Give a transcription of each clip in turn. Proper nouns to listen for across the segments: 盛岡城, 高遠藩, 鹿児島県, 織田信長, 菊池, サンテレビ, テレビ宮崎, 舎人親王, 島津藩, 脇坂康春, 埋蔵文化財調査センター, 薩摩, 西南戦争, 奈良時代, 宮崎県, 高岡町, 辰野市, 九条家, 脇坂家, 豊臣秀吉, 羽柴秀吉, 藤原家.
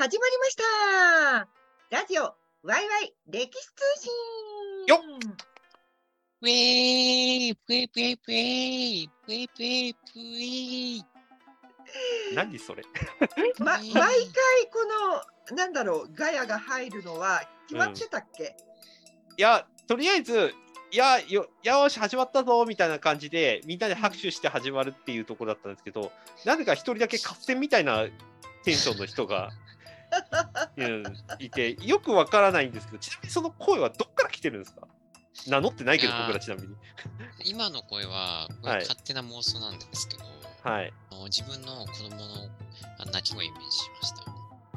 始まりました。ラジオワイワイ歴史通信よっ。ウェープエプエプエプエプエプエ、何それ、毎回このなんだろうガヤが入るのは決まってたっけ、いやとりあえずよし始まったぞみたいな感じでみんなで拍手して始まるっていうところだったんですけど、なぜか一人だけ合戦みたいなテンションの人がいてよくわからないんですけど、ちなみにその声はどっから来てるんですか？名乗ってないけど僕らちなみに今の声は勝手な妄想なんですけど、はい、自分の子供の泣き声をイメージしました。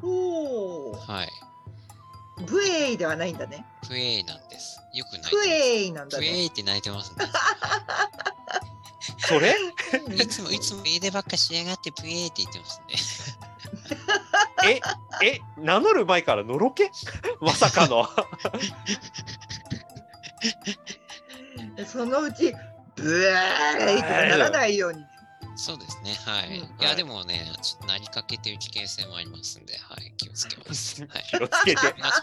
おー、はい、ブエイではないんだね。ブエイなんです。よく泣いてます。ブエイなんだね。ブエイって泣いてますねそれいつもエイでばっかしやがってブエイって言ってますねえ、名乗る前からのろけまさかのそのうちブエイってならないように。そうですね、はい、うん、いやでもね、ちょっとなりかけてる危険性もありますんで、はい、気をつけます、はい、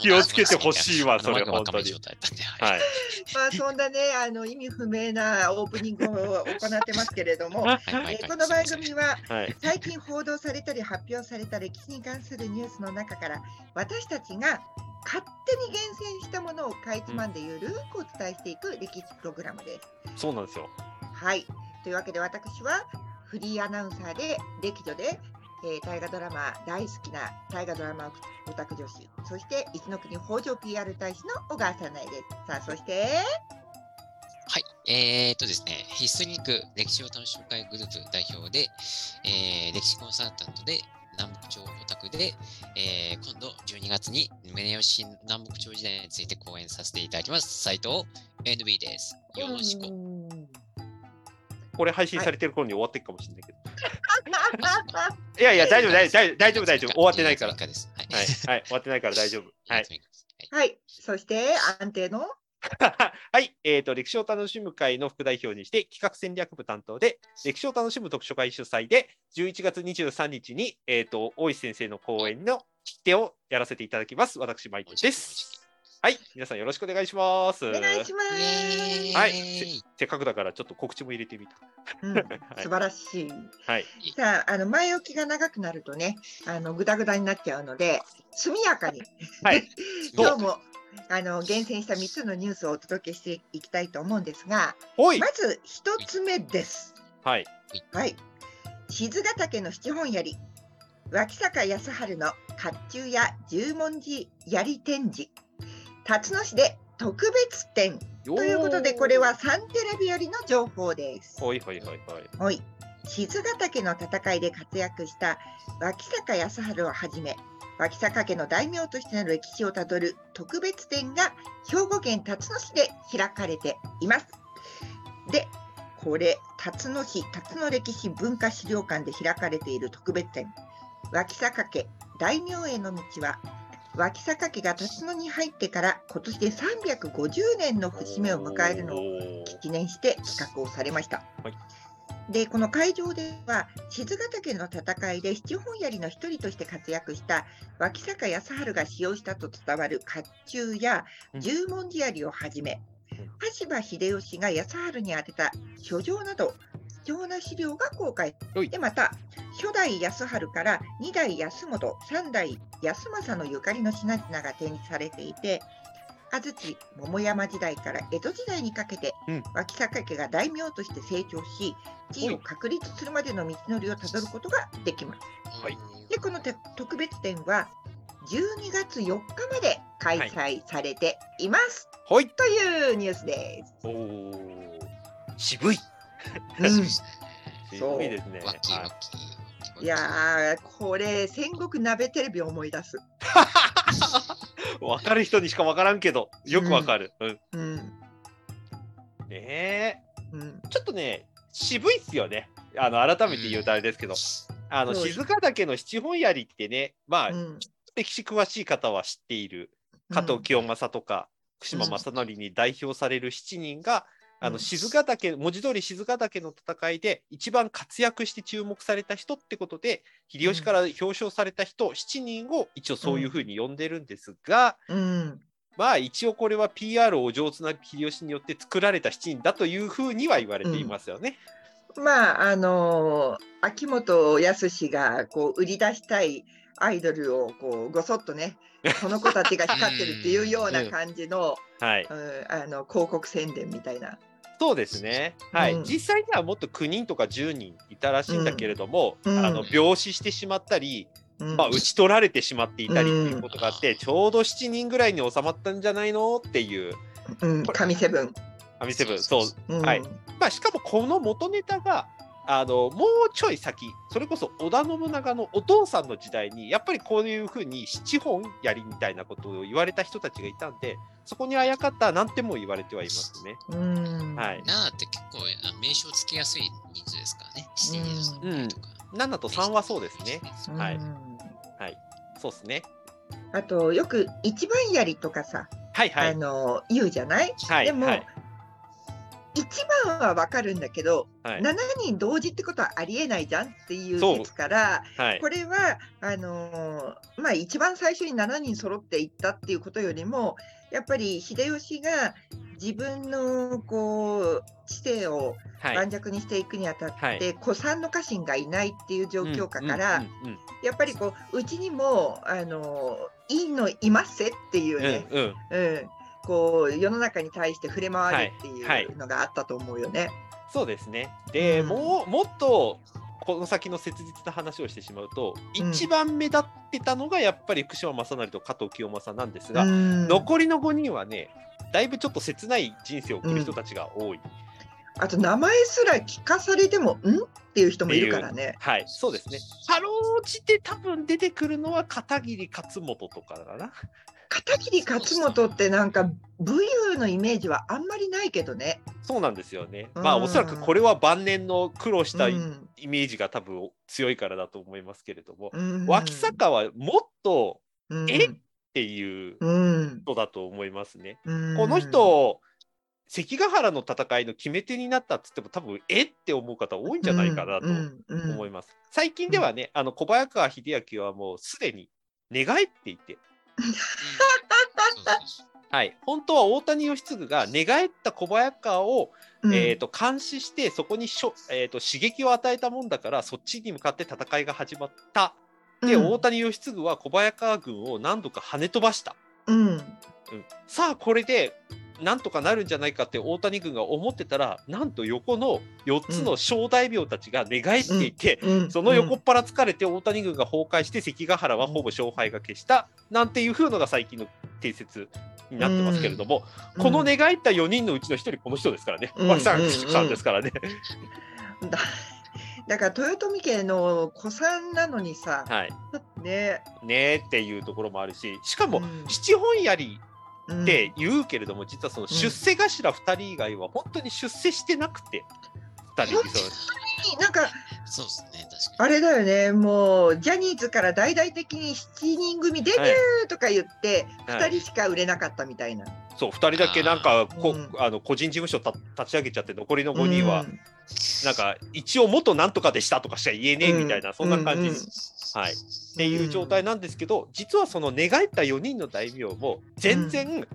気をつけてほしいわそれ本当に、はい、まあそんなね意味不明なオープニングを行ってますけれども、この番組は、はい、最近報道されたり発表された歴史に関するニュースの中から私たちが勝手に厳選したものをかいつまんでゆるくお伝えしていく歴史プログラムです。そうなんですよ、はい。というわけで私はフリーアナウンサーで歴女で、大河ドラマ大好きな大河ドラマオタク女子、そして一の国北条 PR 大使の小川さなえです。さあそしてはい、ですね、ヒストリック歴史を楽しむ会グループ代表で、歴史コンサルタントで南北朝オタクで、今度12月に宗義南北朝時代について講演させていただきます斉藤 NB です。よろしく。これ配信されてる頃に終わっていくかもしれないけど、はい、いや大丈夫終わってないから、はいはい、終わってないから大丈夫、はいはい、そして安定のはい、歴史を楽しむ会の副代表にして企画戦略部担当で歴史を楽しむ読書会主催で11月23日に、大石先生の講演の切手をやらせていただきます。私マイクです。はい、皆さんよろしくお願いします。お願いします。はい、せっかくだからちょっと告知も入れてみた、うん、素晴らしい、はい、さあ前置きが長くなるとねグダグダになっちゃうので速やかにはい、今日も厳選した3つのニュースをお届けしていきたいと思うんですが、まず1つ目です。はい、はい、賤ヶ岳の七本槍、脇坂康春の甲冑や十文字槍展示、辰野市で特別展ということで、これはサンテレビよりの情報です。はい、賤ヶ岳の戦いで活躍した脇坂康春をはじめ脇坂家の大名としての歴史をたどる特別展が兵庫県辰野市で開かれています。でこれ辰野市辰野歴史文化資料館で開かれている特別展、脇坂家大名への道は脇坂家が辰野に入ってから今年で350年の節目を迎えるのを記念して企画をされました、はい、でこの会場では賤ヶ岳の戦いで七本槍の一人として活躍した脇坂康春が使用したと伝わる甲冑や十文字槍をはじめ、羽柴秀吉が康春に宛てた書状など貴重な資料が公開で、また初代康春から2代康元、3代康政のゆかりの品々が展示されていて、安土桃山時代から江戸時代にかけて、うん、脇坂家が大名として成長し地位を確立するまでの道のりをたどることができます、はい、でこの特別展は12月4日まで開催されています、はい、というニュースです。おー、渋いそうですね。いやこれ戦国鍋テレビを思い出す。分かる人にしか分からんけどよく分かる。うん。うん、ちょっとね渋いっすよね。改めて言うとあれですけど、賤ヶ岳の七本槍ってね、まあ、歴史詳しい方は知っている加藤清正とか、福島正則に代表される7人が静ヶ岳、文字通り静ヶ岳の戦いで一番活躍して注目された人ってことで、秀吉から表彰された人7人を一応そういうふうに呼んでるんですが、まあ一応これは PR をお上手な秀吉によって作られた7人だというふうには言われていますよね。まあ秋元康がこう売り出したいアイドルをこうごそっとね、この子たちが光ってるっていうような感じの、はい、広告宣伝みたいな。そうですね、はい、実際にはもっと9人とか10人いたらしいんだけれども、病死してしまったり、打ち取られてしまっていたりっていうことがあって、ちょうど7人ぐらいに収まったんじゃないのっていう、神セブン、神セブン、そう、はい。しかもこの元ネタがもうちょい先、それこそ織田信長のお父さんの時代にやっぱりこういう風に七本槍みたいなことを言われた人たちがいたんで、そこにあやかったなんても言われてはいますね。はい、7って結構名称つけやすい人数ですからね。7と3と3はそうですね。はい、はい、そうですね。あとよく一番槍とかさ、はいはい、言うじゃない、はい、でも、はい、1番は分かるんだけど、はい、7人同時ってことはありえないじゃんっていう説から、はい、これはまあ、一番最初に7人揃っていったっていうことよりも、やっぱり秀吉が自分のこう知性を盤石にしていくにあたって、はい、子さんの家臣がいないっていう状況下から、やっぱりこううちにもいいのいますせっていうね、こう世の中に対して触れ回るっていうのがあったと思うよね。はいはい、そうですね。で、もっとこの先の切実な話をしてしまうと、一番目立ってたのがやっぱり福島正成と加藤清正なんですが、残りの5人はね、だいぶちょっと切ない人生を送る人たちが多い。あと名前すら聞かされてもんっていう人もいるからね。はい、そうですね。かろうじて多分出てくるのは片桐勝元とかだな。片桐勝元ってなんか武勇のイメージはあんまりないけどね。そうなんですよね。まあおそらくこれは晩年の苦労したイメージが多分強いからだと思いますけれども、脇坂はもっとっていう人だと思いますね。この人関ヶ原の戦いの決め手になったっつっても多分って思う方多いんじゃないかなと思います。最近ではね、小早川秀秋はもうすでに寝返っていてはい、本当は大谷義次が寝返った小早川を、監視してそこに刺激を与えたもんだから、そっちに向かって戦いが始まったで、大谷義次は小早川軍を何度か跳ね飛ばした、さあこれでなんとかなるんじゃないかって大谷軍が思ってたら、なんと横の4つの小大名たちが寝返っていて、その横っ腹疲れて大谷軍が崩壊して関ヶ原はほぼ勝敗が消したなんていう風のが最近の定説になってますけれども、この寝返った4人のうちの1人この人ですからね、脇坂さんですからね。だから豊臣家の子さんなのにさ、ねっていうところもあるし、しかも七本槍って言うけれども、実はその出世頭2人以外は本当に出世してなくて、2人になんかそうですね、確かにあれだよね、もうジャニーズから大々的に7人組デビューとか言って、2人しか売れなかったみたいな、そう2人だけなんか個人事務所立ち上げちゃって、残りの5人はなんか一応元なんとかでしたとかしか言えねえみたいな、そんな感じです、っていう状態なんですけど、実はその寝返った4人の大名も全然、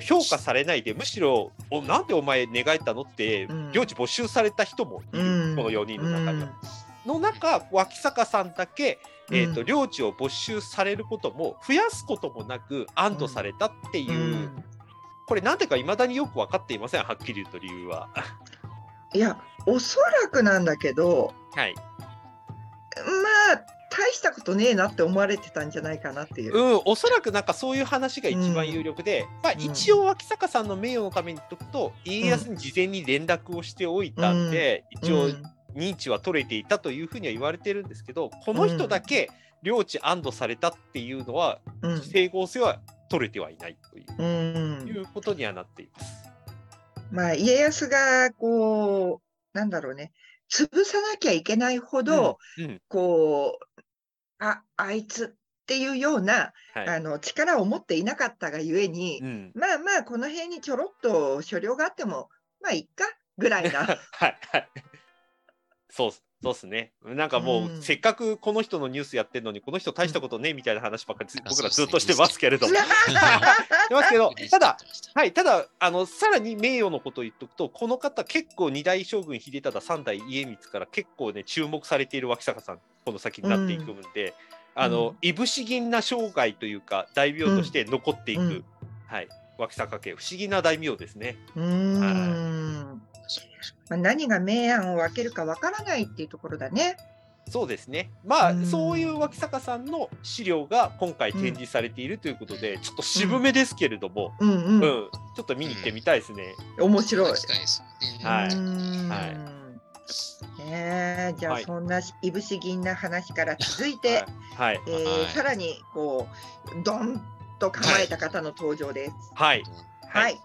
評価されないで、むしろなんでお前寝返ったのって領地没収された人もいる、この4人の中には。の中、脇坂さんだけ、領地を没収されることも増やすこともなく安堵されたっていう、これなんでか未だによく分かっていません、はっきり言うと理由は。いや、おそらくなんだけど、まあ大したことねえなって思われてたんじゃないかなっていう、おそらくなんかそういう話が一番有力で、まあ、一応脇坂さんの名誉のために言っとくと、家康に事前に連絡をしておいたんで、一応認知は取れていたというふうには言われてるんですけど、この人だけ領地安堵されたっていうのは、整合性は取れてはいないという、いうことにはなっています。まあ、家康がこうなんだろうね、潰さなきゃいけないほど、こうあいつっていうような、力を持っていなかったがゆえに、まあまあこの辺にちょろっと所領があってもまあいっかぐらいなはいはい、そうっすね。なんかもう、せっかくこの人のニュースやってるのにこの人大したことねみたいな話ばっかり僕らずっとしてますけれどもたださらに名誉のことを言っとくと、この方結構2代将軍秀忠3代家光から結構ね注目されている脇坂さん、この先になっていくんで、いぶし銀な生涯というか大名として残っていく、はい、脇坂家不思議な大名ですね。何が明暗を分けるか分からないっていうところだね。そうですね。まあ、そういう脇坂さんの資料が今回展示されているということで、ちょっと渋めですけれども、ちょっと見に行ってみたいですね。面白い。はい。はい。じゃあそんないぶし銀な話から続いて、さらにこうドンと構えた方の登場です。はい。はい。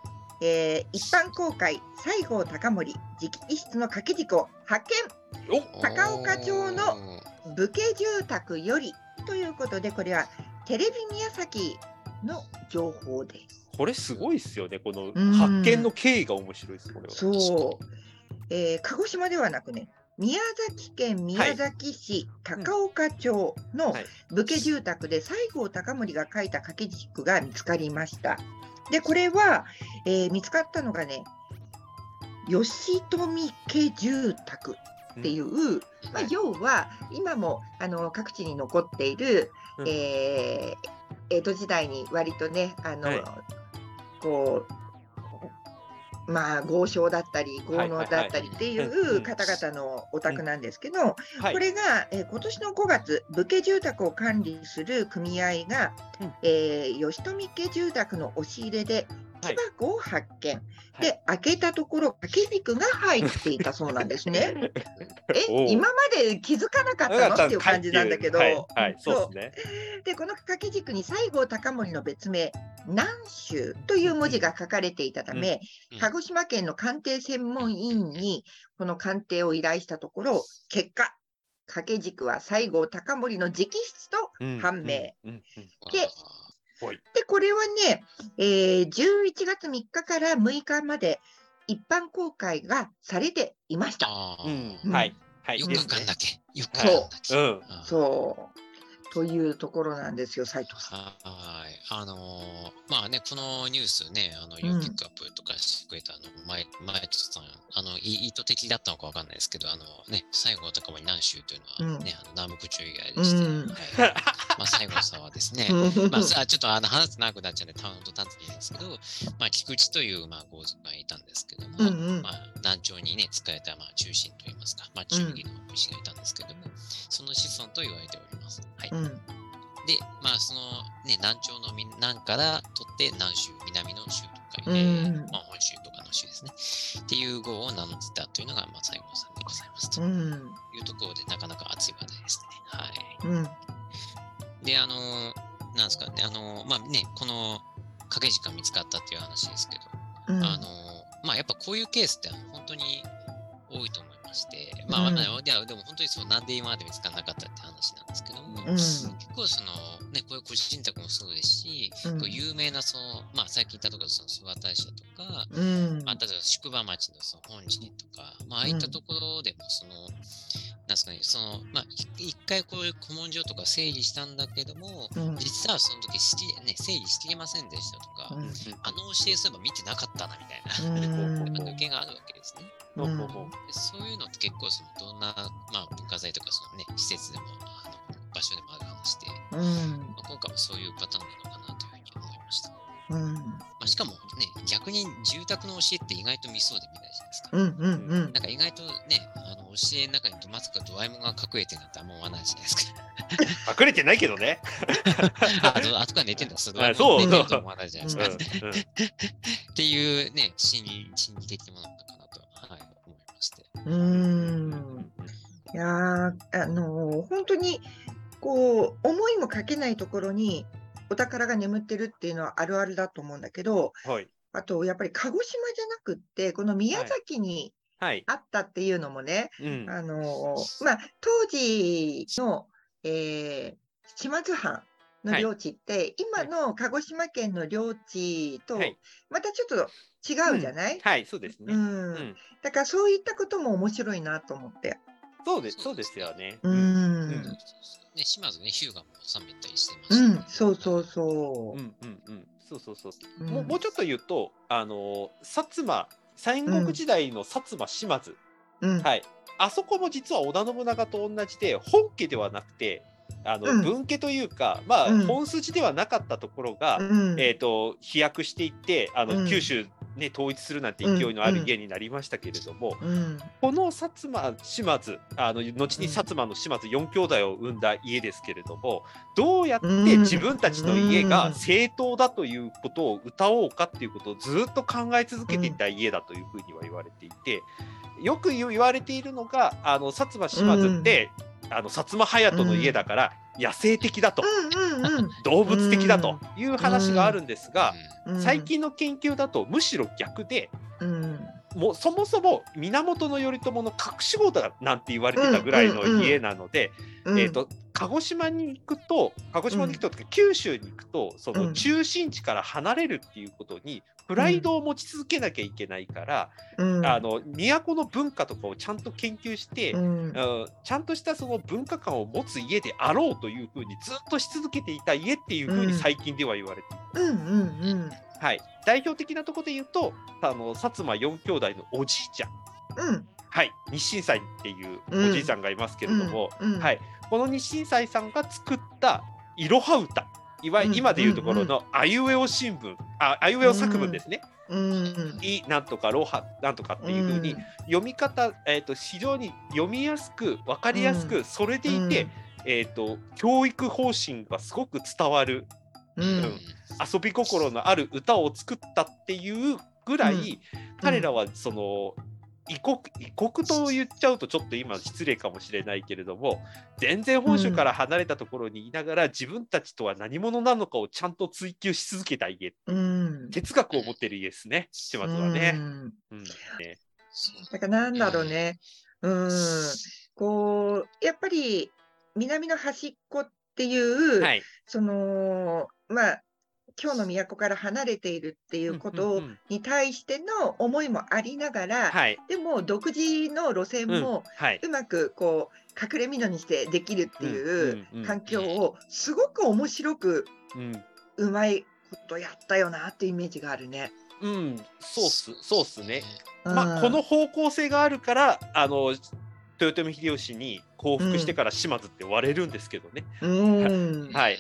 一般公開西郷隆盛直筆の掛け軸を発見。高岡町の武家住宅よりということで、これはテレビ宮崎の情報です。これすごいですよね。この発見の経緯が面白いです。これはそう、鹿児島ではなくね、宮崎県宮崎市高岡町の武家住宅で西郷隆盛が書いた掛け軸が見つかりました。でこれは、見つかったのがね、吉富家住宅っていう、要は今も各地に残っている、江戸時代に割とねこう豪商だったり豪農だったりっていう方々のお宅なんですけど、これが、今年の5月武家住宅を管理する組合が、吉富家住宅の押し入れで木箱を発見、で開けたところ掛け軸が入っていたそうなんですね今まで気づかなかったのっていう感じなんだけど、でこの掛け軸に西郷隆盛の別名南州という文字が書かれていたため、鹿児島県の鑑定専門委員にこの鑑定を依頼したところ、結果掛け軸は西郷隆盛の直筆と判明。でこれはね、11月3日から6日まで一般公開がされていました。4日間だけ。そうというところなんですよ、斉藤さん。まあね、このニュースね、ユーピックアップとかしてくれた前田さん、意図的だったのか分かんないですけど、西郷隆盛南州というのはね、南北中以外でして。西郷さんはですね、ちょっと話す長くなっちゃうんで、単語と単語なんですけど、菊池という豪族がいたんですけども、南朝にね、使えた中心といいますか、忠義の武がいたんですけども、その子孫と言われております。はい。で、そのね、南朝の南から取って南州、南の州とか、本州とかの州ですね。っていう号を名乗ってたというのが、西郷さんでございますというところで、なかなか熱い話題ですね。はい。で、なんですかね、ね、この掛け軸が見つかったっていう話ですけど、やっぱこういうケースって本当に多いと思いまして、でも本当になんで今まで見つからなかったって話なんですけども、結構ね、こういう個人宅もそうですし、有名なさっき言ったところ、諏訪大社とか、例えば宿場町の本陣とか、ああいったところでも一回こういう古文書とか整理したんだけども、実はその時整理しきれませんでしたとか、教えすれば見てなかったなみたいな抜けがあるわけですね。そういうのって結構どんな文化財とかね、施設でも場所でもある話で、今回もそういうパターンなのかなというふうに思いました。しかもね、逆に住宅の教えって意外と見そうで見ないじゃないですか。なんか意外とね、教えの中にまさかドラえもんが隠れてるなんてあんま思わないじゃないですか。隠れてないけどね。あとから寝てんだ、ドラえもん寝てると思わないじゃないですか。っていうね、心理的なものかなと、思いまして。いや本当にこう思いもかけないところにお宝が眠ってるっていうのはあるあるだと思うんだけど、あとやっぱり鹿児島じゃなくってこの宮崎にあったっていうのもね、当時の、島津藩の領地って、今の鹿児島県の領地とまたちょっと違うじゃない、うん、はいそうですね、うんうん、だからそういったことも面白いなと思って。そうですよね、うんうんうん、ね、島津ねヒューガも収めたりしてます、ね、うん、そうそうそう、うんうんうん、そうそうそう、うん、もうちょっと言うと薩摩戦国時代の薩摩島津、うん、はい、あそこも実は織田信長と同じで本家ではなくてうん、分家というか、まあうん、本筋ではなかったところが、うん、飛躍していってうん、九州、ね、統一するなんて勢いのある家になりましたけれども、うん、この薩摩島津後に薩摩の島津4兄弟を生んだ家ですけれども、どうやって自分たちの家が正当だということを歌おうかっていうことをずっと考え続けていた家だというふうには言われていて、よく言われているのが薩摩島津って、うん、薩摩隼人の家だから野生的だと、うんうんうん、動物的だという話があるんですが、うんうん、最近の研究だとむしろ逆で、うん、もうそもそも源頼朝の隠し子だなんて言われてたぐらいの家なので、うんうんうん、鹿児島に行くと九州に行くとその中心地から離れるっていうことにプライドを持ち続けなきゃいけないから、うん、都の文化とかをちゃんと研究して、うん、ちゃんとしたその文化観を持つ家であろうというふうにずっとし続けていた家っていうふうに最近では言われている、うんうんうん、はい、代表的なところで言うと薩摩4兄弟のおじいちゃん、うん、はい、日進斎っていうおじいさんがいますけれども、うんうんうん、はい、この日進斎さんが作ったいろは歌、今でいうところのあいうえお新聞、あいうえお作文ですね、うん、いなんとかろはなんとかっていう風に読み方、非常に読みやすく分かりやすく、それでいて、教育方針がすごく伝わる、うんうん、遊び心のある歌を作ったっていうぐらい、うん、彼らはその異国と言っちゃうとちょっと今失礼かもしれないけれども、全然本州から離れたところにいながら、うん、自分たちとは何者なのかをちゃんと追求し続けた家、うん、哲学を持ってる家ですね、島津はね、うんうん、ね、だからなんだろうね、うん、こうやっぱり南の端っこっていう、はい、そのまあ今日の都から離れているっていうことに対しての思いもありながら、うんうんうん、でも独自の路線もうまくこう隠れ蓑にしてできるっていう環境をすごく面白くうまいことやったよなっていうイメージがあるね。うん、そうっすね、まあ、この方向性があるから豊臣秀吉に降伏してから島津って割れるんですけどね、うん、はい、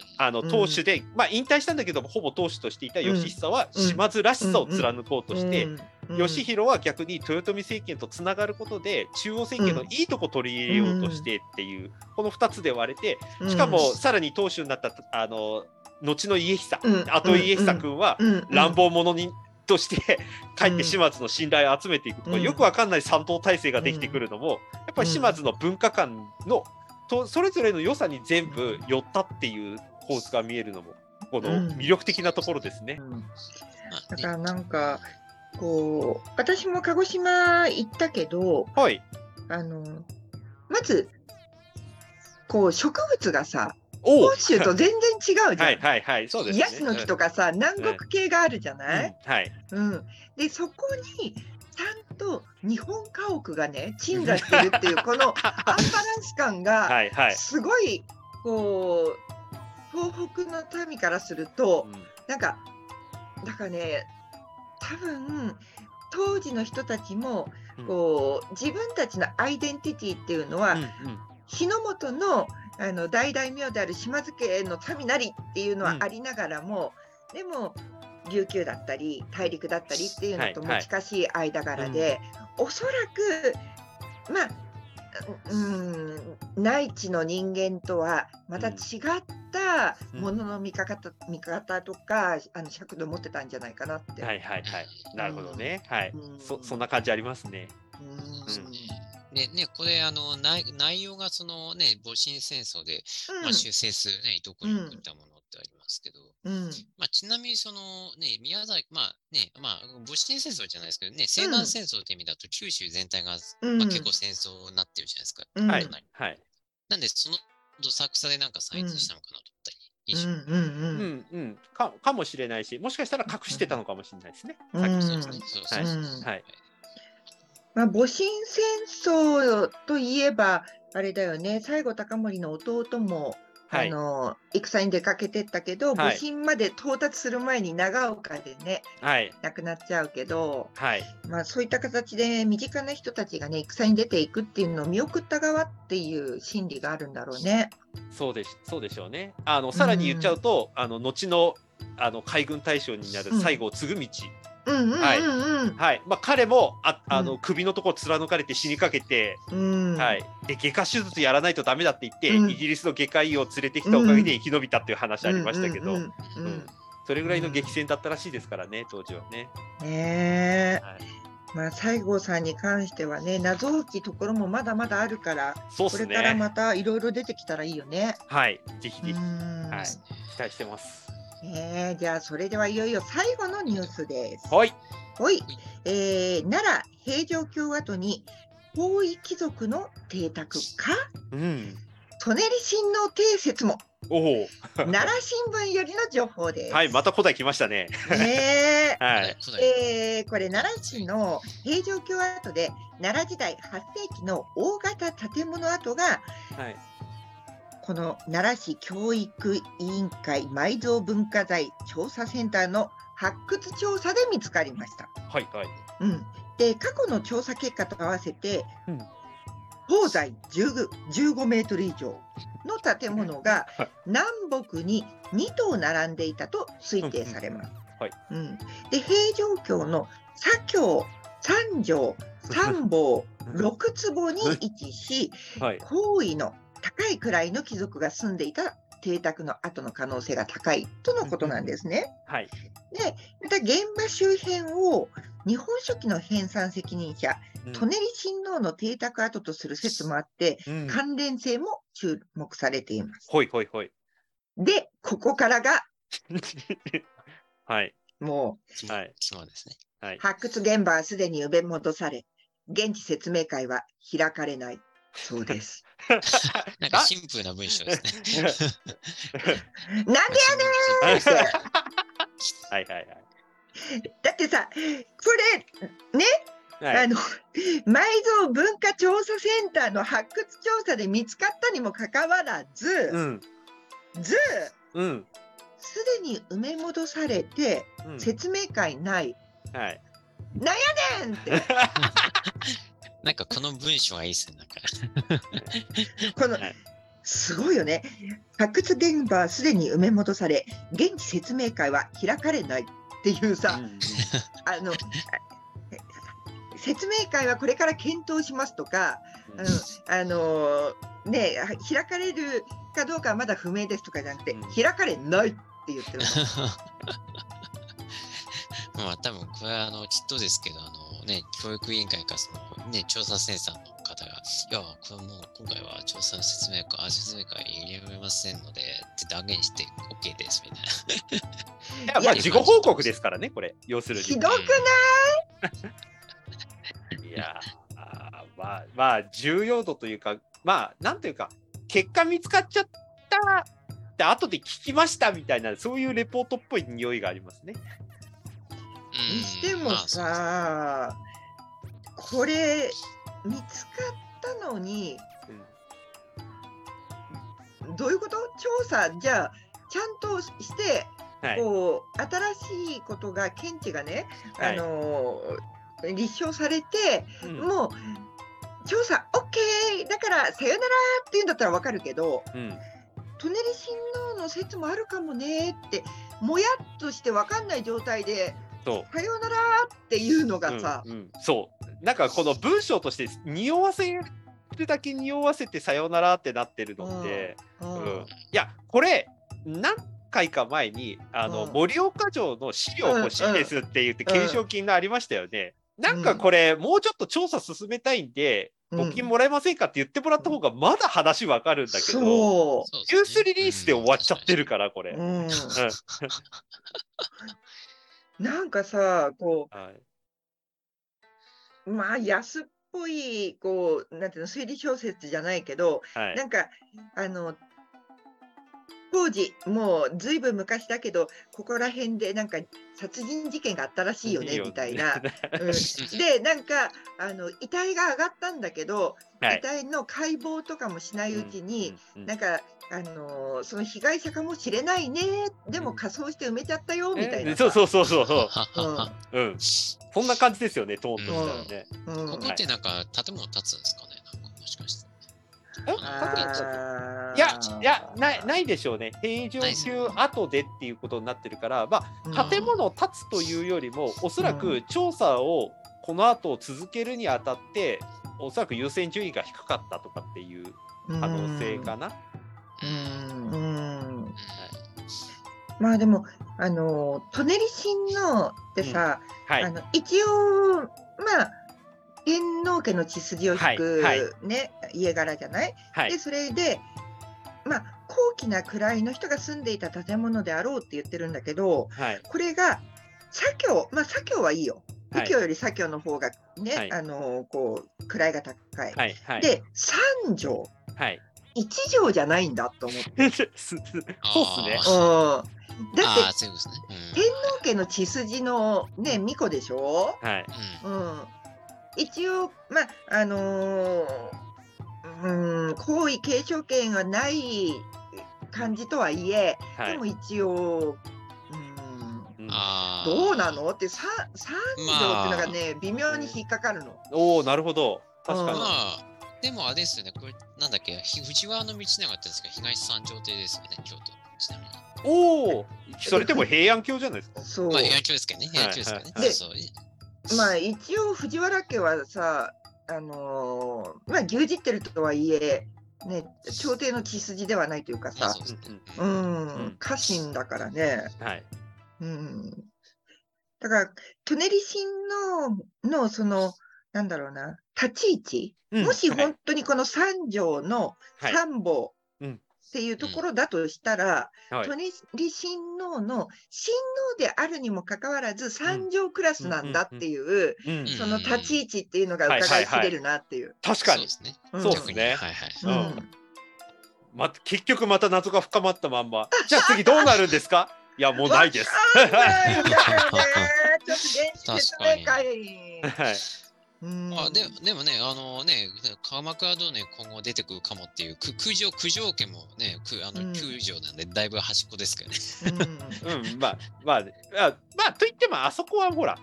当主で、まあ、引退したんだけどもほぼ当主としていた義久は島津らしさを貫こうとして、義弘は逆に豊臣政権とつながることで中央政権のいいとこ取り入れようとしてっていう、この2つで割れて、しかもさらに当主になった後の家久、後家久君は乱暴者にとして帰って島津の信頼を集めていくとか、よくわかんない三党体制ができてくるのも、やっぱり島津の文化観のとそれぞれの良さに全部寄ったっていう構図が見えるのもこの魅力的なところですね、うんうん、だからなんかこう私も鹿児島行ったけど、はい、まずこう植物がさ本州と全然違うじゃん、ヤシの木とかさ南国系があるじゃない、うんはいうん、でそこにちゃんと日本家屋がね鎮座してるっていうこのアンバランス感がすごいこう東北の民からすると、うん、なんかだからね多分当時の人たちもこう、うん、自分たちのアイデンティティっていうのは、うんうん、日の本の大大名である島津家の民なりっていうのはありながらも、うん、でも琉球だったり大陸だったりっていうのとも近しい間柄で、はいはいうん、おそらく、まあ内地の人間とはまた違ったものの見方とか尺度を持ってたんじゃないかなって。はいはいはい、なるほどね、はいうん、そんな感じありますね。でね、これ内容がその、ね、戊辰戦争で、まあ、修正する、ね、いとこに送ったものってありますけど、うんまあ、ちなみにその、ね、宮崎、まあねまあ、戊辰戦争じゃないですけど、ね、西南戦争って意味だと九州全体が、うんまあ、結構戦争になってるじゃないですか、うん、なんでそのどさくさでなんか散逸したのかなと思ったり、いし、うんうんうん、かもしれないし、もしかしたら隠してたのかもしれないですね。戊辰戦争といえばあれだよね、西郷隆盛の弟も、はい、戦に出かけてったけど、戊辰まで到達する前に長岡でね、はい、亡くなっちゃうけど、はい、まあ、そういった形で身近な人たちがね、戦に出ていくっていうのを見送った側っていう心理があるんだろうね。そうでしょうね。さらに言っちゃうと、後の、海軍大将になる西郷嗣道、彼も首のところ貫かれて死にかけて、うん、はい、で外科手術やらないとダメだって言って、うん、イギリスの外科医を連れてきたおかげで生き延びたっていう話ありましたけど、それぐらいの激戦だったらしいですからね、当時はね。まあ、西郷さんに関してはね、謎多きところもまだまだあるから、そうすね、これからまたいろいろ出てきたらいいよね。はい、ぜひぜひ、はい、期待してます。じゃあそれではいよいよ最後のニュースです。はい、奈良平城京跡に包囲貴族の邸宅か、うん、舎人親王邸説も。お奈良新聞よりの情報です。はい、また古代来ましたね。はい、これ奈良市の平城京跡で奈良時代8世紀の大型建物跡が、はい、この奈良市教育委員会埋蔵文化財調査センターの発掘調査で見つかりました。はいはい。うん。で、過去の調査結果と合わせて、うん、東西15メートル以上の建物が南北に2棟並んでいたと推定されます。はい。うん。で、平城京の左京三条三坊六坪に位置し、はい、高位の高いくらいの貴族が住んでいた邸宅の跡の可能性が高いとのことなんですね。はい、で、また現場周辺を日本書紀の編纂責任者、舎人親王の邸宅跡とする説もあって、うん、関連性も注目されています。ほいほいほい。で、ここからがはい、もう、はい、そうですね、はい、発掘現場はすでに埋め戻され、現地説明会は開かれない、そうですなんかシンプルな文章ですねなんでやねーはいはいはい。だってさ、これね、はい、埋蔵文化調査センターの発掘調査で見つかったにもかかわらず、すでに埋め戻されて、説明会ない、はい、なんやねんってなんかこの文章がいいですね。なんかこのすごいよね。発掘現場はすでに埋め戻され、現地説明会は開かれないっていうさ、説明会はこれから検討しますとか、ね、開かれるかどうかはまだ不明ですとかじゃなくて、開かれないって言ってるの。まあ多分これはちっとですけど教育委員会かその、ね、調査センサーの方が、いやこれもう今回は調査の説明会入れられませんのでって断言して OK ですみたいな。いや、まあ事後報告ですからね、これ要するに。ひどくない？いや、まあ重要度というか、まあなんというか、結果見つかっちゃったって後で聞きましたみたいな、そういうレポートっぽい匂いがありますね。にしてもさ、これ見つかったのに、どういうこと？調査じゃあちゃんとして、はい、こう新しいことが検知がね、立証されて、もう調査 OK だからさよならっていうんだったら分かるけど、舎人親王の説もあるかもねってもやっとして分かんない状態でさようならっていうのがさ、そうなんかこの文章として匂わせるだけ匂わせてさようならってなってるので、いやこれ何回か前に盛岡城の資料欲しいですって言って懸賞金がありましたよね。なんかこれもうちょっと調査進めたいんで募金もらえませんかって言ってもらった方がまだ話わかるんだけど、ニュースリリースで終わっちゃってるからこれ。なんかさ、こう、まあ安っぽいこうなんていうの推理小説じゃないけど、なんか当時もうずいぶん昔だけどここら辺でなんか殺人事件があったらしいよねみたいな、でなんか遺体が上がったんだけど、はい、遺体の解剖とかもしないうちに、なんかその被害者かもしれないね、でも仮装して埋めちゃったよみたいな、そう、うん、そんな感じですよね、トーンとしたらね、ここってなんか建物建つんですかね、なんかもしかしていや、ないでしょうね。平城宮後でっていうことになってるから、まあ、建物を建つというよりも、おそらく調査をこの後続けるにあたって、おそらく優先順位が低かったとかっていう可能性かな。はい、まあでも、舎人親王ってさ、はい、一応、まあ、天皇家の血筋を引く、ね、家柄じゃない、でそれで、まあ、高貴な位の人が住んでいた建物であろうって言ってるんだけど、これが左京、まあ、左京はいいよ、右京より左京の方が、ね、こう位が高い、で三条、一条じゃないんだと思ってそうですね、だって、天皇家の血筋の、ね、巫女でしょ、一応、まあ皇位継承権がない感じとはいえ、でも一応、どうなのって三条ってのがね、微妙に引っかかるの。なるほど、確かに。でもあれですよね、これなんだっけ、藤原道長ってですか、東三条邸ですよね、京都。ちなみに。それでも平安京じゃないですか。まあ平安京ですけどね、平安京ですからね。まあ一応藤原家はさ、まあ牛耳ってるとはいえ、ね、朝廷の血筋ではないというかさ、家臣だからね、だから舎人親王のそのなんだろうな立ち位置、もし本当にこの三条の三宝っていうところだとしたら、舎人親王の親王であるにもかかわらず三条クラスなんだっていう、その立ち位置っていうのが伺い知れるなっていう、確かにそうですね、結局また謎が深まったまんま、じゃあ次どうなるんですかいやもうないですちょっと現実明快でもね、鎌倉殿に今後出てくるかもっていう九条家もね、九条なんでだいぶ端っこですけどね。まあといってもあそこはほら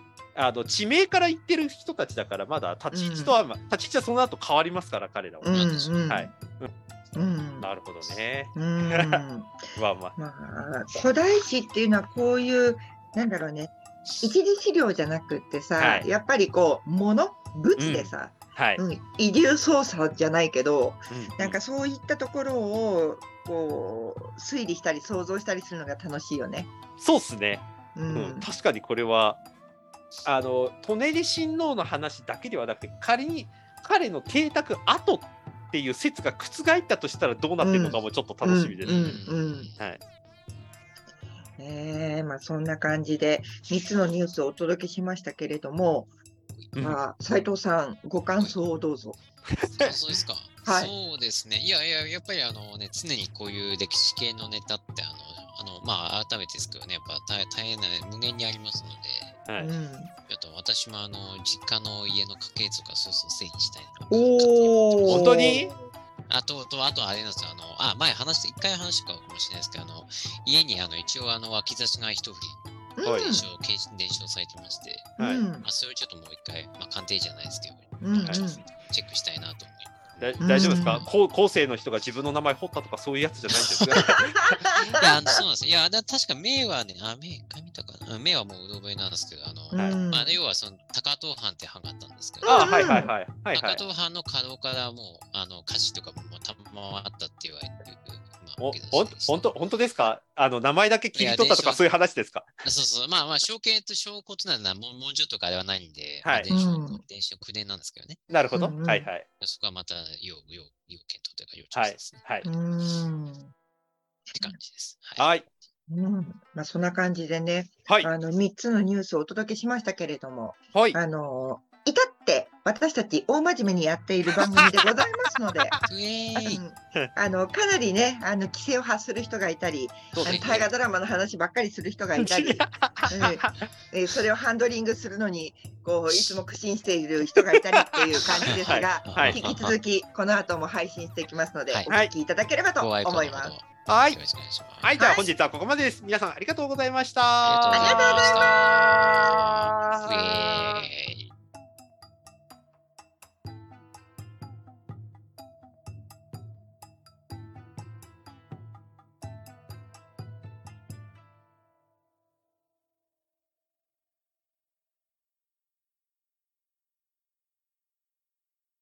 地名から言ってる人たちだから、まだ立ち位置とは、立ち位置はその後変わりますから、彼らは。なるほどね。古代史っていうのはこういうなんだろうね、一次資料じゃなくってさ、やっぱりこう物でさ、遺留捜査じゃないけど、なんかそういったところをこう推理したり想像したりするのが楽しいよね。そうですね、確かにこれは舎人親王の話だけではなくて、仮に彼の邸宅後っていう説が覆ったとしたらどうなってるのかもちょっと楽しみですね。まあ、そんな感じで3つのニュースをお届けしましたけれども、まあ、斉藤さんご感想をどうぞ。そうですか、そうですね、いややっぱりね、常にこういう歴史系のネタってまあ、改めてですけどね、やっぱ大変な無限にありますので、ちょっと私も実家の家の家系図とか整理したいな。本当にあとあれなんですよ、前一回話したかもしれないですけど、家に一応脇差しが一振り伝承されてまして、それをちょっともう一回、鑑定じゃないですけど、チェックしたいなと思います。大丈夫ですか、後世の人が自分の名前彫ったとかそういうやつじゃないんですかいや、そうなんです。いや、確か銘はね、銘はもううろ覚えなんですけど、要はその高遠藩って藩があったんですけど、高遠藩の家老からもう家臣とかもたまわったって言われてる。本当ですか、名前だけ切り取ったとかそういう話ですか。そう、まあ証拠となるのは文書とかではないんで、伝承9年なんですけどね。なるほど、そこはまた要検討というか要調査ですね。って感じです。まあそんな感じでね、3つのニュースをお届けしましたけれども、至って私たち大真面目にやっている番組でございますのでかなりね規制を発する人がいたり、大河ドラマの話ばっかりする人がいたりそれをハンドリングするのにこういつも苦心している人がいたりっていう感じですが、引き続きこの後も配信していきますので、お聞きいただければと思います。はい、じゃあ本日はここまでです。皆さんありがとうございました。ありがとうございました。